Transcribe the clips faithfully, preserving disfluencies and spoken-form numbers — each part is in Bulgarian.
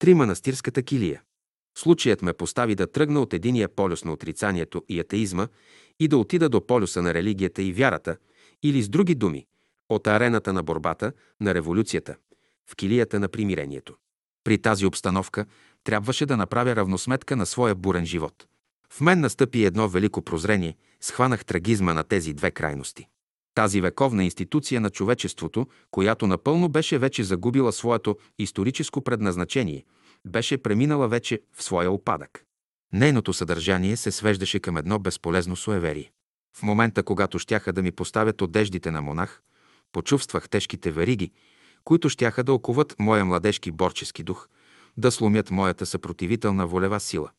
три. Манастирската килия. Случаят ме постави да тръгна от единия полюс на отрицанието и атеизма и да отида до полюса на религията и вярата, или с други думи, от арената на борбата, на революцията, в килията на примирението. При тази обстановка трябваше да направя равносметка на своя бурен живот. В мен настъпи едно велико прозрение, схванах трагизма на тези две крайности. Тази вековна институция на човечеството, която напълно беше вече загубила своето историческо предназначение, беше преминала вече в своя опадък. Нейното съдържание се свеждаше към едно безполезно суеверие. В момента, когато щяха да ми поставят одеждите на монах, почувствах тежките вериги, които щяха да оковат моя младежки борчески дух, да сломят моята съпротивителна волева сила.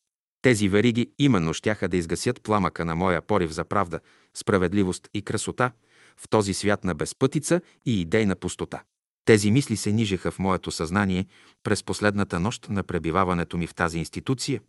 Тези вериги именно щяха да изгасят пламъка на моя порив за правда, справедливост и красота в този свят на безпътица и идейна пустота. Тези мисли се нижеха в моето съзнание през последната нощ на пребиваването ми в тази институция,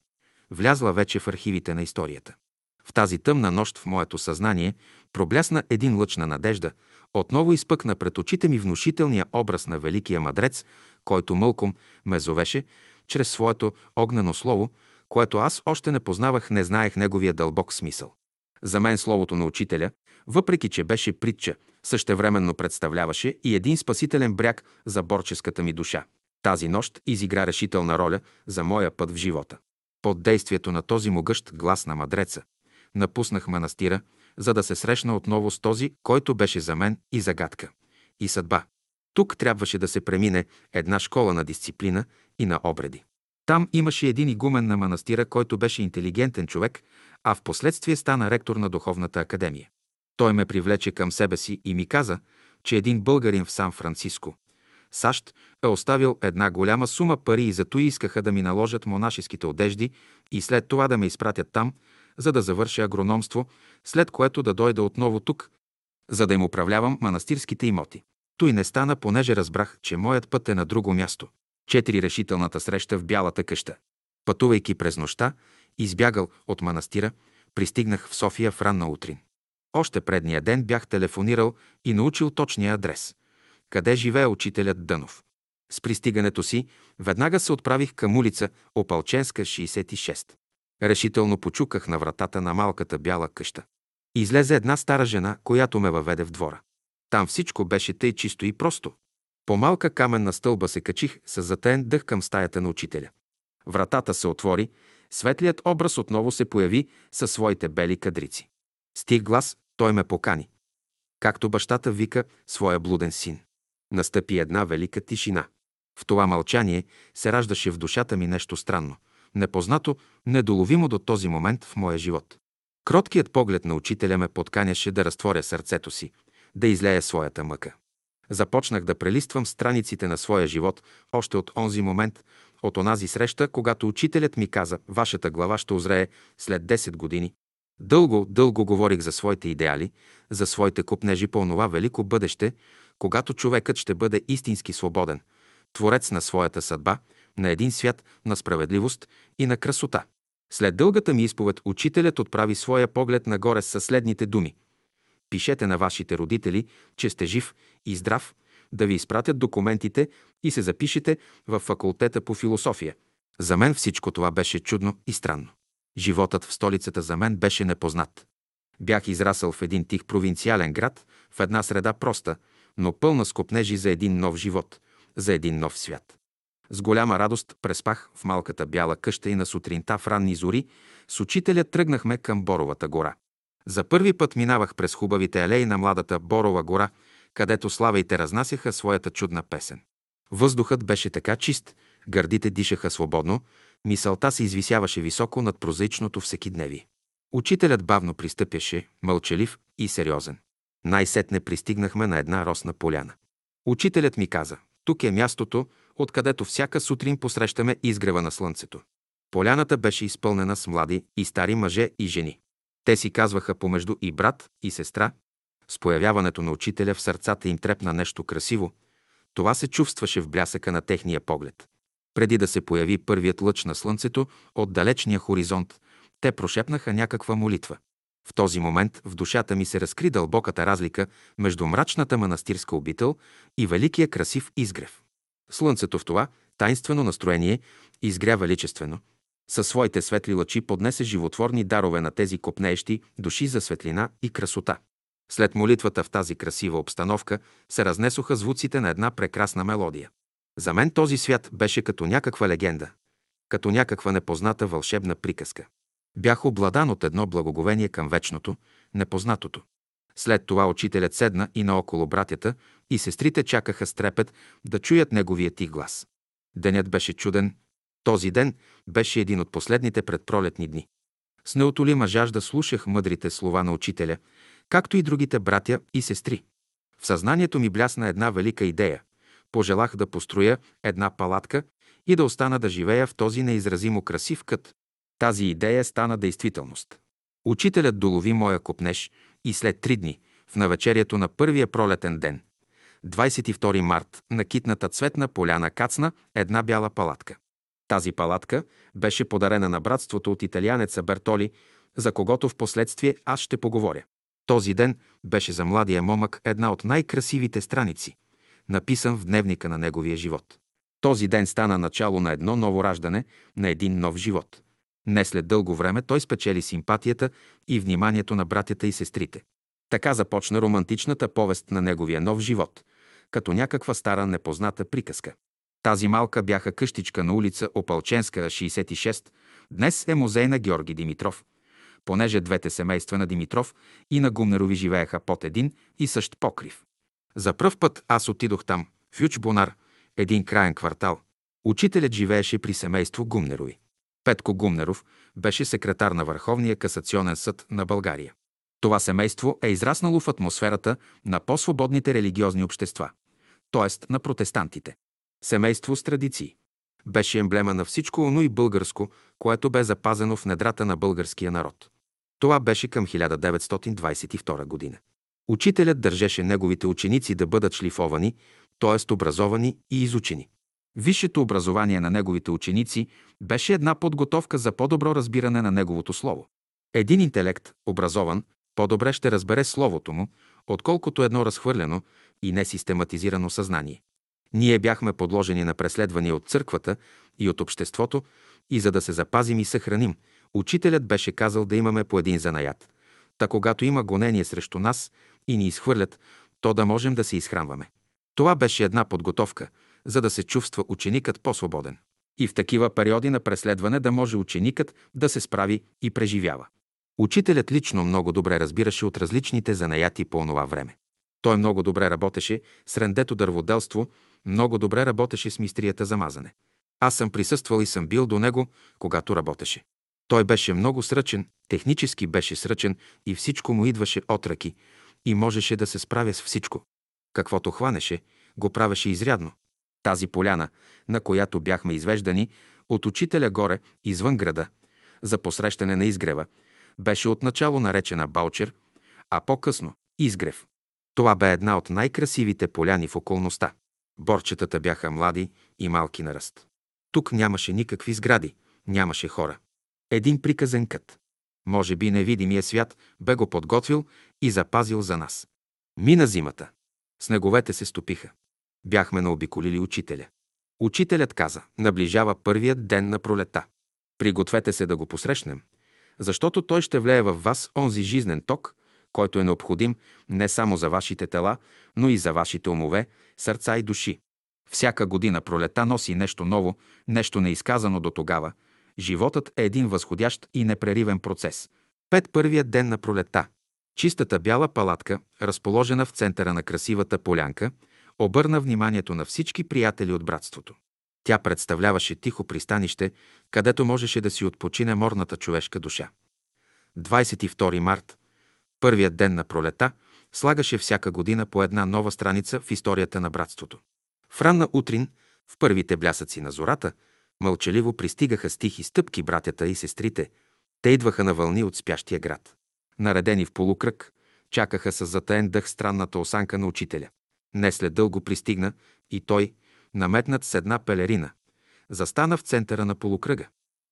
влязла вече в архивите на историята. В тази тъмна нощ в моето съзнание проблясна един лъч на надежда, отново изпъкна пред очите ми внушителния образ на великия мъдрец, който мълком ме зовеше чрез своето огнено слово, което аз още не познавах, не знаех неговия дълбок смисъл. За мен словото на учителя, въпреки че беше притча, същевременно представляваше и един спасителен бряг за борческата ми душа. Тази нощ изигра решителна роля за моя път в живота. Под действието на този могъщ глас на мъдреца, напуснах манастира, за да се срещна отново с този, който беше за мен и загадка, и съдба. Тук трябваше да се премине една школа на дисциплина и на обреди. Там имаше един игумен на манастира, който беше интелигентен човек, а в последствие стана ректор на Духовната академия. Той ме привлече към себе си и ми каза, че един българин в Сан-Франциско, САЩ, е оставил една голяма сума пари и зато искаха да ми наложат монашеските одежди и след това да ме изпратят там, за да завърша агрономство, след което да дойда отново тук, за да им управлявам манастирските имоти. Той не стана, понеже разбрах, че моят път е на друго място. Четири. Решителната среща в Бялата къща. Пътувайки през нощта, избягал от манастира, пристигнах в София в ранна утрин. Още предния ден бях телефонирал и научил точния адрес, къде живее учителят Дънов. С пристигането си веднага се отправих към улица Опалченска, шейсет и шест. Решително почуках на вратата на малката бяла къща. Излезе една стара жена, която ме въведе в двора. Там всичко беше тъй чисто и просто. По малка каменна стълба се качих с затаен дъх към стаята на учителя. Вратата се отвори, светлият образ отново се появи със своите бели кадрици. С тих глас той ме покани, както бащата вика своя блуден син. Настъпи една велика тишина. В това мълчание се раждаше в душата ми нещо странно, непознато, недоловимо до този момент в моя живот. Кроткият поглед на учителя ме подканяше да разтворя сърцето си, да излея своята мъка. Започнах да прелиствам страниците на своя живот още от онзи момент, от онази среща, когато учителят ми каза: «Вашата глава ще озрее след десет години». Дълго, дълго говорих за своите идеали, за своите копнежи по онова велико бъдеще, когато човекът ще бъде истински свободен, творец на своята съдба, на един свят на справедливост и на красота. След дългата ми изповед учителят отправи своя поглед нагоре със следните думи: «Пишете на вашите родители, че сте жив и здрав, да ви изпратят документите и се запишете във факултета по философия». За мен всичко това беше чудно и странно. Животът в столицата за мен беше непознат. Бях израсъл в един тих провинциален град, в една среда проста, но пълна с копнежи за един нов живот, за един нов свят. С голяма радост преспах в малката бяла къща и на сутринта в ранни зори с учителя тръгнахме към Боровата гора. За първи път минавах през хубавите алеи на младата Борова гора, където славеите разнасяха своята чудна песен. Въздухът беше така чист, гърдите дишаха свободно, мисълта се извисяваше високо над прозаичното всекидневие. Учителят бавно пристъпяше, мълчалив и сериозен. Най-сетне пристигнахме на една росна поляна. Учителят ми каза: «Тук е мястото, откъдето всяка сутрин посрещаме изгрева на слънцето». Поляната беше изпълнена с млади и стари мъже и жени. Те си казваха помежду и брат, и сестра. С появяването на учителя в сърцата им трепна нещо красиво. Това се чувстваше в блясъка на техния поглед. Преди да се появи първият лъч на слънцето от далечния хоризонт, те прошепнаха някаква молитва. В този момент в душата ми се разкри дълбоката разлика между мрачната манастирска обител и великия красив изгрев. Слънцето в това таинствено настроение и изгря величествено. Със своите светли лъчи поднесе животворни дарове на тези копнеещи души за светлина и красота. След молитвата в тази красива обстановка се разнесоха звуците на една прекрасна мелодия. За мен този свят беше като някаква легенда, като някаква непозната вълшебна приказка. Бях обладан от едно благоговение към вечното, непознатото. След това учителят седна и наоколо братята и сестрите чакаха с трепет да чуят неговия тих глас. Денят беше чуден. Този ден беше един от последните предпролетни дни. С неотолима жажда слушах мъдрите слова на учителя, както и другите братя и сестри. В съзнанието ми блясна една велика идея. Пожелах да построя една палатка и да остана да живея в този неизразимо красив кът. Тази идея стана действителност. Учителят долови моя копнеж и след три дни, в навечерието на първия пролетен ден, двадесет и втори март, на китната цветна поляна кацна една бяла палатка. Тази палатка беше подарена на братството от италианеца Бертоли, за когото в последствие аз ще поговоря. Този ден беше за младия момък една от най-красивите страници, написан в дневника на неговия живот. Този ден стана начало на едно ново раждане, на един нов живот. Не след дълго време той спечели симпатията и вниманието на братята и сестрите. Така започна романтичната повест на неговия нов живот, като някаква стара непозната приказка. Тази малка бяха къщичка на улица Опалченска, шейсет и шест, днес е музей на Георги Димитров, понеже двете семейства на Димитров и на Гумнерови живееха под един и същ покрив. За пръв път аз отидох там, в Ючбонар, един краен квартал. Учителят живееше при семейство Гумнерови. Петко Гумнеров беше секретар на Върховния касационен съд на България. Това семейство е израснало в атмосферата на по-свободните религиозни общества, т.е. на протестантите. Семейство с традиции. Беше емблема на всичко оно и българско, което бе запазено в недрата на българския народ. Това беше към хиляда деветстотин двадесет и втора година. Учителят държеше неговите ученици да бъдат шлифовани, т.е. образовани и изучени. Висшето образование на неговите ученици беше една подготовка за по-добро разбиране на неговото слово. Един интелект, образован, по-добре ще разбере словото му, отколкото едно разхвърлено и несистематизирано съзнание. Ние бяхме подложени на преследвания от църквата и от обществото и за да се запазим и съхраним, учителят беше казал да имаме по един занаят. Та когато има гонение срещу нас и ни изхвърлят, то да можем да се изхранваме. Това беше една подготовка, за да се чувства ученикът по-свободен. И в такива периоди на преследване да може ученикът да се справи и преживява. Учителят лично много добре разбираше от различните занаяти по онова време. Той много добре работеше с рендето дърводелство, много добре работеше с мистрията за мазане. Аз съм присъствал и съм бил до него, когато работеше. Той беше много сръчен, технически беше сръчен и всичко му идваше от ръки и можеше да се справя с всичко. Каквото хванеше, го правеше изрядно. Тази поляна, на която бяхме извеждани от учителя горе, извън града, за посрещане на изгрева, беше отначало наречена Балчер, а по-късно – Изгрев. Това бе една от най-красивите поляни в околността. Борчетата бяха млади и малки на ръст. Тук нямаше никакви сгради, нямаше хора. Един приказен кът. Може би невидимия свят бе го подготвил и запазил за нас. Мина зимата. Снеговете се стопиха. Бяхме наобиколили учителя. Учителят каза: наближава първият ден на пролета. Пригответе се да го посрещнем, защото той ще влее във вас онзи жизнен ток, който е необходим не само за вашите тела, но и за вашите умове, сърца и души. Всяка година пролета носи нещо ново, нещо неизказано до тогава. Животът е един възходящ и непреривен процес. Пет първият ден на пролета. Чистата бяла палатка, разположена в центъра на красивата полянка, обърна вниманието на всички приятели от братството. Тя представляваше тихо пристанище, където можеше да си отпочине морната човешка душа. двадесет и втори март, първият ден на пролета, слагаше всяка година по една нова страница в историята на братството. В ранна утрин, в първите блясъци на зората, мълчаливо пристигаха с тихи стъпки братята и сестрите. Те идваха на вълни от спящия град. Наредени в полукръг, чакаха с затаен дъх странната осанка на учителя. Не след дълго пристигна и той, наметнат с една пелерина, застана в центъра на полукръга.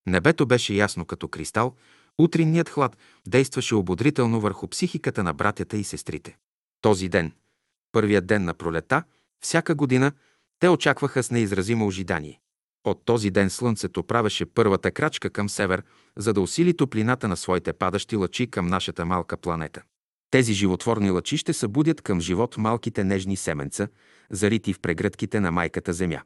Небето беше ясно като кристал, утринният хлад действаше ободрително върху психиката на братята и сестрите. Този ден, първият ден на пролета, всяка година, те очакваха с неизразимо ожидание. От този ден слънцето правеше първата крачка към север, за да усили топлината на своите падащи лъчи към нашата малка планета. Тези животворни лъчи ще събудят към живот малките нежни семенца, зарити в прегръдките на майката земя.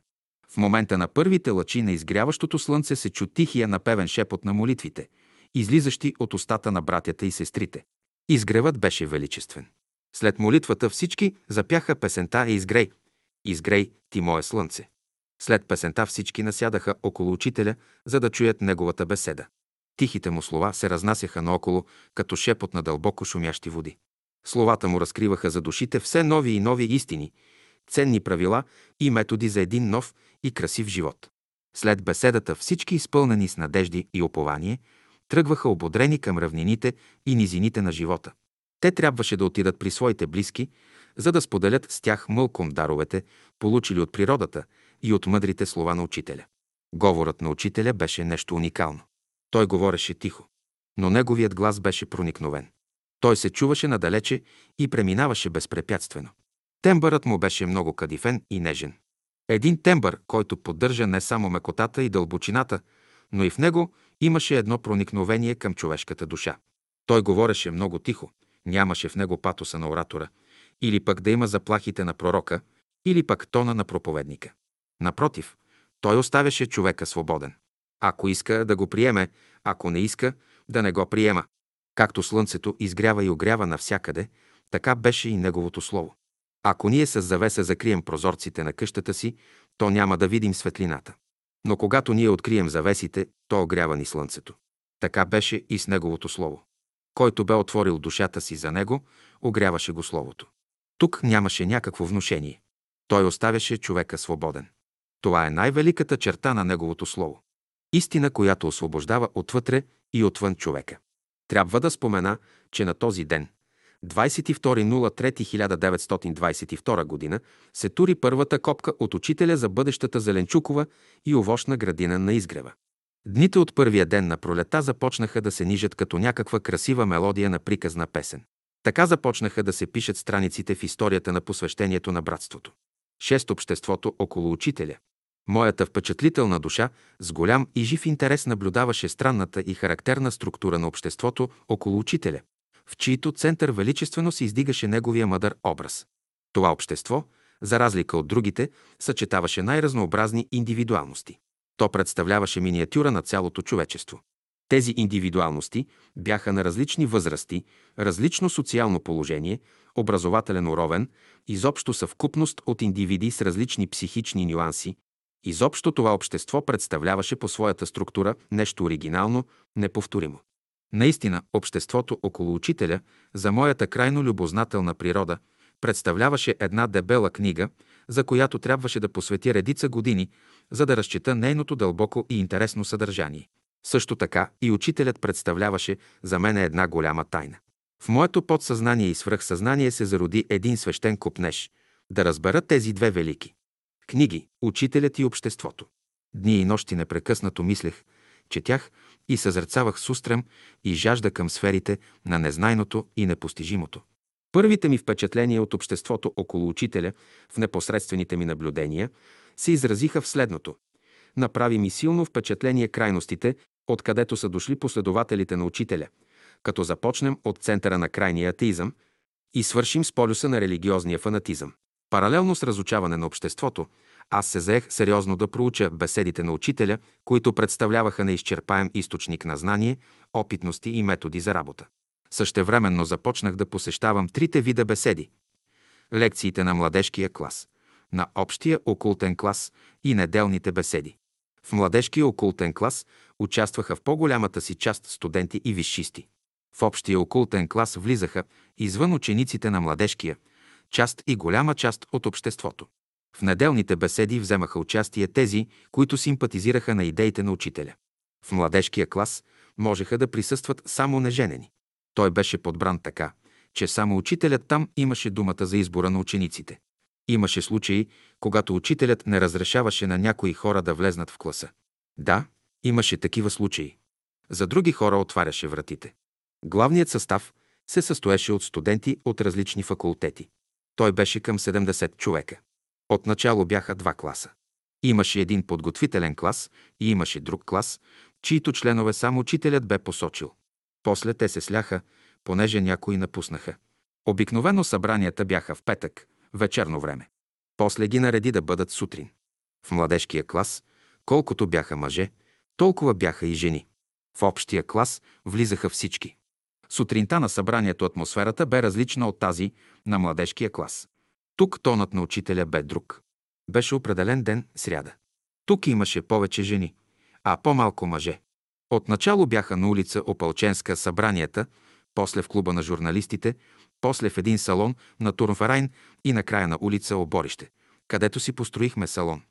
В момента на първите лъчи на изгряващото слънце се чу тихия напевен шепот на молитвите, излизащи от устата на братята и сестрите. Изгревът беше величествен. След молитвата всички запяха песента «Изгрей, изгрей, ти мое слънце». След песента всички насядаха около учителя, за да чуят неговата беседа. Тихите му слова се разнасяха наоколо, като шепот на дълбоко шумящи води. Словата му разкриваха за душите все нови и нови истини, ценни правила и методи за един нов и красив живот. След беседата всички, изпълнени с надежди и упование, тръгваха ободрени към равнините и низините на живота. Те трябваше да отидат при своите близки, за да споделят с тях мълком даровете, получили от природата и от мъдрите слова на учителя. Говорът на учителя беше нещо уникално. Той говореше тихо, но неговият глас беше проникновен. Той се чуваше надалече и преминаваше безпрепятствено. Тембърът му беше много кадифен и нежен. Един тембър, който поддържа не само мекотата и дълбочината, но и в него имаше едно проникновение към човешката душа. Той говореше много тихо, нямаше в него патоса на оратора, или пък да има заплахите на пророка, или пък тона на проповедника. Напротив, той оставяше човека свободен. Ако иска да го приеме, ако не иска да не го приема. Както слънцето изгрява и огрява навсякъде, така беше и неговото слово. Ако ние с завеса закрием прозорците на къщата си, то няма да видим светлината. Но когато ние открием завесите, то огрява ни слънцето. Така беше и с неговото слово. Който бе отворил душата си за него, огряваше го словото. Тук нямаше някакво внушение. Той оставяше човека свободен. Това е най-великата черта на неговото слово. Истина, която освобождава отвътре и отвън човека. Трябва да спомена, че на този ден, двадесет и втори март хиляда деветстотин двадесет и втора година, се тури първата копка от учителя за бъдещата зеленчукова и овощна градина на Изгрева. Дните от първия ден на пролета започнаха да се нижат като някаква красива мелодия на приказна песен. Така започнаха да се пишат страниците в историята на посвещението на братството. Шест обществото около учителя. Моята впечатлителна душа с голям и жив интерес наблюдаваше странната и характерна структура на обществото около учителя, в чийто център величествено се издигаше неговия мъдър образ. Това общество, за разлика от другите, съчетаваше най-разнообразни индивидуалности. То представляваше миниатюра на цялото човечество. Тези индивидуалности бяха на различни възрасти, различно социално положение, образователен уровен, изобщо съвкупност от индивиди с различни психични нюанси. Изобщо това общество представляваше по своята структура нещо оригинално, неповторимо. Наистина, обществото около учителя, за моята крайно любознателна природа, представляваше една дебела книга, за която трябваше да посветя редица години, за да разчета нейното дълбоко и интересно съдържание. Също така и учителят представляваше за мен една голяма тайна. В моето подсъзнание и свръхсъзнание се зароди един свещен копнеж да разбера тези две велики книги – Учителят и Обществото. Дни и нощи непрекъснато мислех, четях и съзерцавах с устрем и жажда към сферите на незнайното и непостижимото. Първите ми впечатления от обществото около учителя в непосредствените ми наблюдения се изразиха в следното. Направи ми силно впечатление крайностите, откъдето са дошли последователите на учителя, като започнем от центъра на крайния атеизъм и свършим с полюса на религиозния фанатизъм. Паралелно с разучаване на обществото, аз се заех сериозно да проуча беседите на учителя, които представляваха неизчерпаем източник на знание, опитности и методи за работа. Същевременно започнах да посещавам трите вида беседи – лекциите на младежкия клас, на общия окултен клас и неделните беседи. В младежкия окултен клас участваха в по-голямата си част студенти и висшисти. В общия окултен клас влизаха извън учениците на младежкия част и голяма част от обществото. В неделните беседи вземаха участие тези, които симпатизираха на идеите на учителя. В младежкия клас можеха да присъстват само неженени. Той беше подбран така, че само учителят там имаше думата за избора на учениците. Имаше случаи, когато учителят не разрешаваше на някои хора да влезнат в класа. Да, имаше такива случаи. За други хора отваряше вратите. Главният състав се състоеше от студенти от различни факултети. Той беше към седемдесет човека. Отначало бяха два класа. Имаше един подготвителен клас и имаше друг клас, чието членове само учителят бе посочил. После те се сляха, понеже някои напуснаха. Обикновено събранията бяха в петък, вечерно време. После ги нареди да бъдат сутрин. В младежкия клас, колкото бяха мъже, толкова бяха и жени. В общия клас влизаха всички. Сутринта на събранието атмосферата бе различна от тази на младежкия клас. Тук тонът на учителя бе друг. Беше определен ден, сряда. Тук имаше повече жени, а по-малко мъже. Отначало бяха на улица Опалченска събранията, после в клуба на журналистите, после в един салон на Турнферайн и накрая на улица Оборище, където си построихме салон.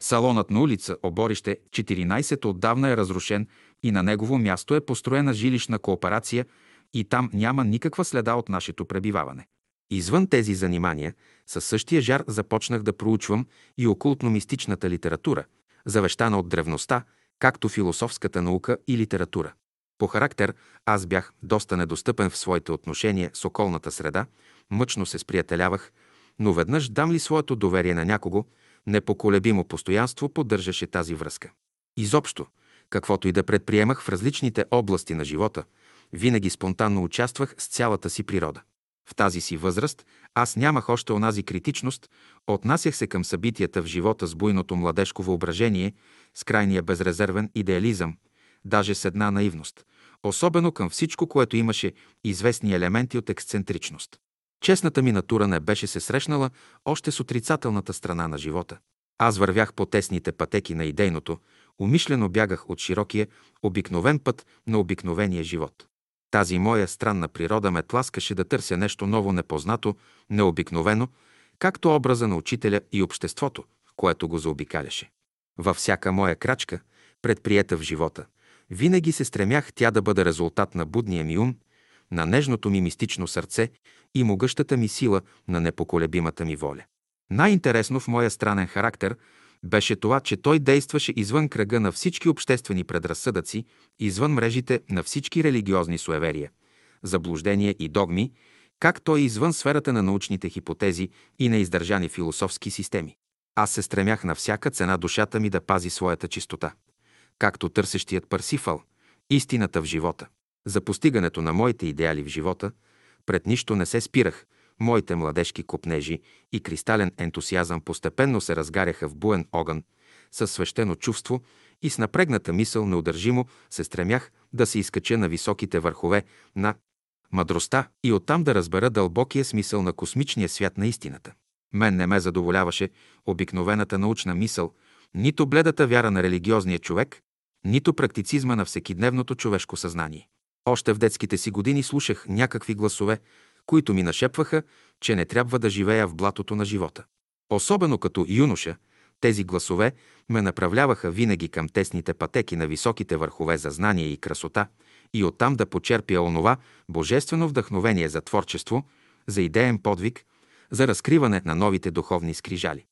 Салонът на улица Оборище четиринайсет отдавна е разрушен и на негово място е построена жилищна кооперация и там няма никаква следа от нашето пребиваване. Извън тези занимания, със същия жар започнах да проучвам и окултно-мистичната литература, завещана от древността, както философската наука и литература. По характер аз бях доста недостъпен в своите отношения с околната среда, мъчно се сприятелявах, но веднъж дам ли своето доверие на някого, непоколебимо постоянство поддържаше тази връзка. Изобщо, каквото и да предприемах в различните области на живота, винаги спонтанно участвах с цялата си природа. В тази си възраст аз нямах още онази критичност, отнасях се към събитията в живота с буйното младежко въображение, с крайния безрезервен идеализъм, даже с една наивност, особено към всичко, което имаше известни елементи от ексцентричност. Честната ми натура не беше се срещнала още с отрицателната страна на живота. Аз вървях по тесните пътеки на идейното, умишлено бягах от широкия, обикновен път на обикновения живот. Тази моя странна природа ме тласкаше да търся нещо ново, непознато, необикновено, както образа на учителя и обществото, което го заобикаляше. Във всяка моя крачка, предприета в живота, винаги се стремях тя да бъде резултат на будния ми ум, на нежното ми мистично сърце и могъщата ми сила на непоколебимата ми воля. Най-интересно в моя странен характер беше това, че той действаше извън кръга на всички обществени предразсъдъци, извън мрежите на всички религиозни суеверия, заблуждения и догми, както и извън сферата на научните хипотези и на издържани философски системи. Аз се стремях на всяка цена душата ми да пази своята чистота, както търсещият Парсифал, истината в живота. За постигането на моите идеали в живота, пред нищо не се спирах, моите младежки копнежи и кристален ентусиазъм постепенно се разгаряха в буен огън, със свещено чувство и с напрегната мисъл неудържимо се стремях да се изкача на високите върхове на мъдростта и оттам да разбера дълбокия смисъл на космичния свят на истината. Мен не ме задоволяваше обикновената научна мисъл, нито бледата вяра на религиозния човек, нито практицизма на всекидневното човешко съзнание. Още в детските си години слушах някакви гласове, които ми нашепваха, че не трябва да живея в блатото на живота. Особено като юноша, тези гласове ме направляваха винаги към тесните пътеки на високите върхове за знание и красота и оттам да почерпя онова божествено вдъхновение за творчество, за идеен подвиг, за разкриване на новите духовни скрижали.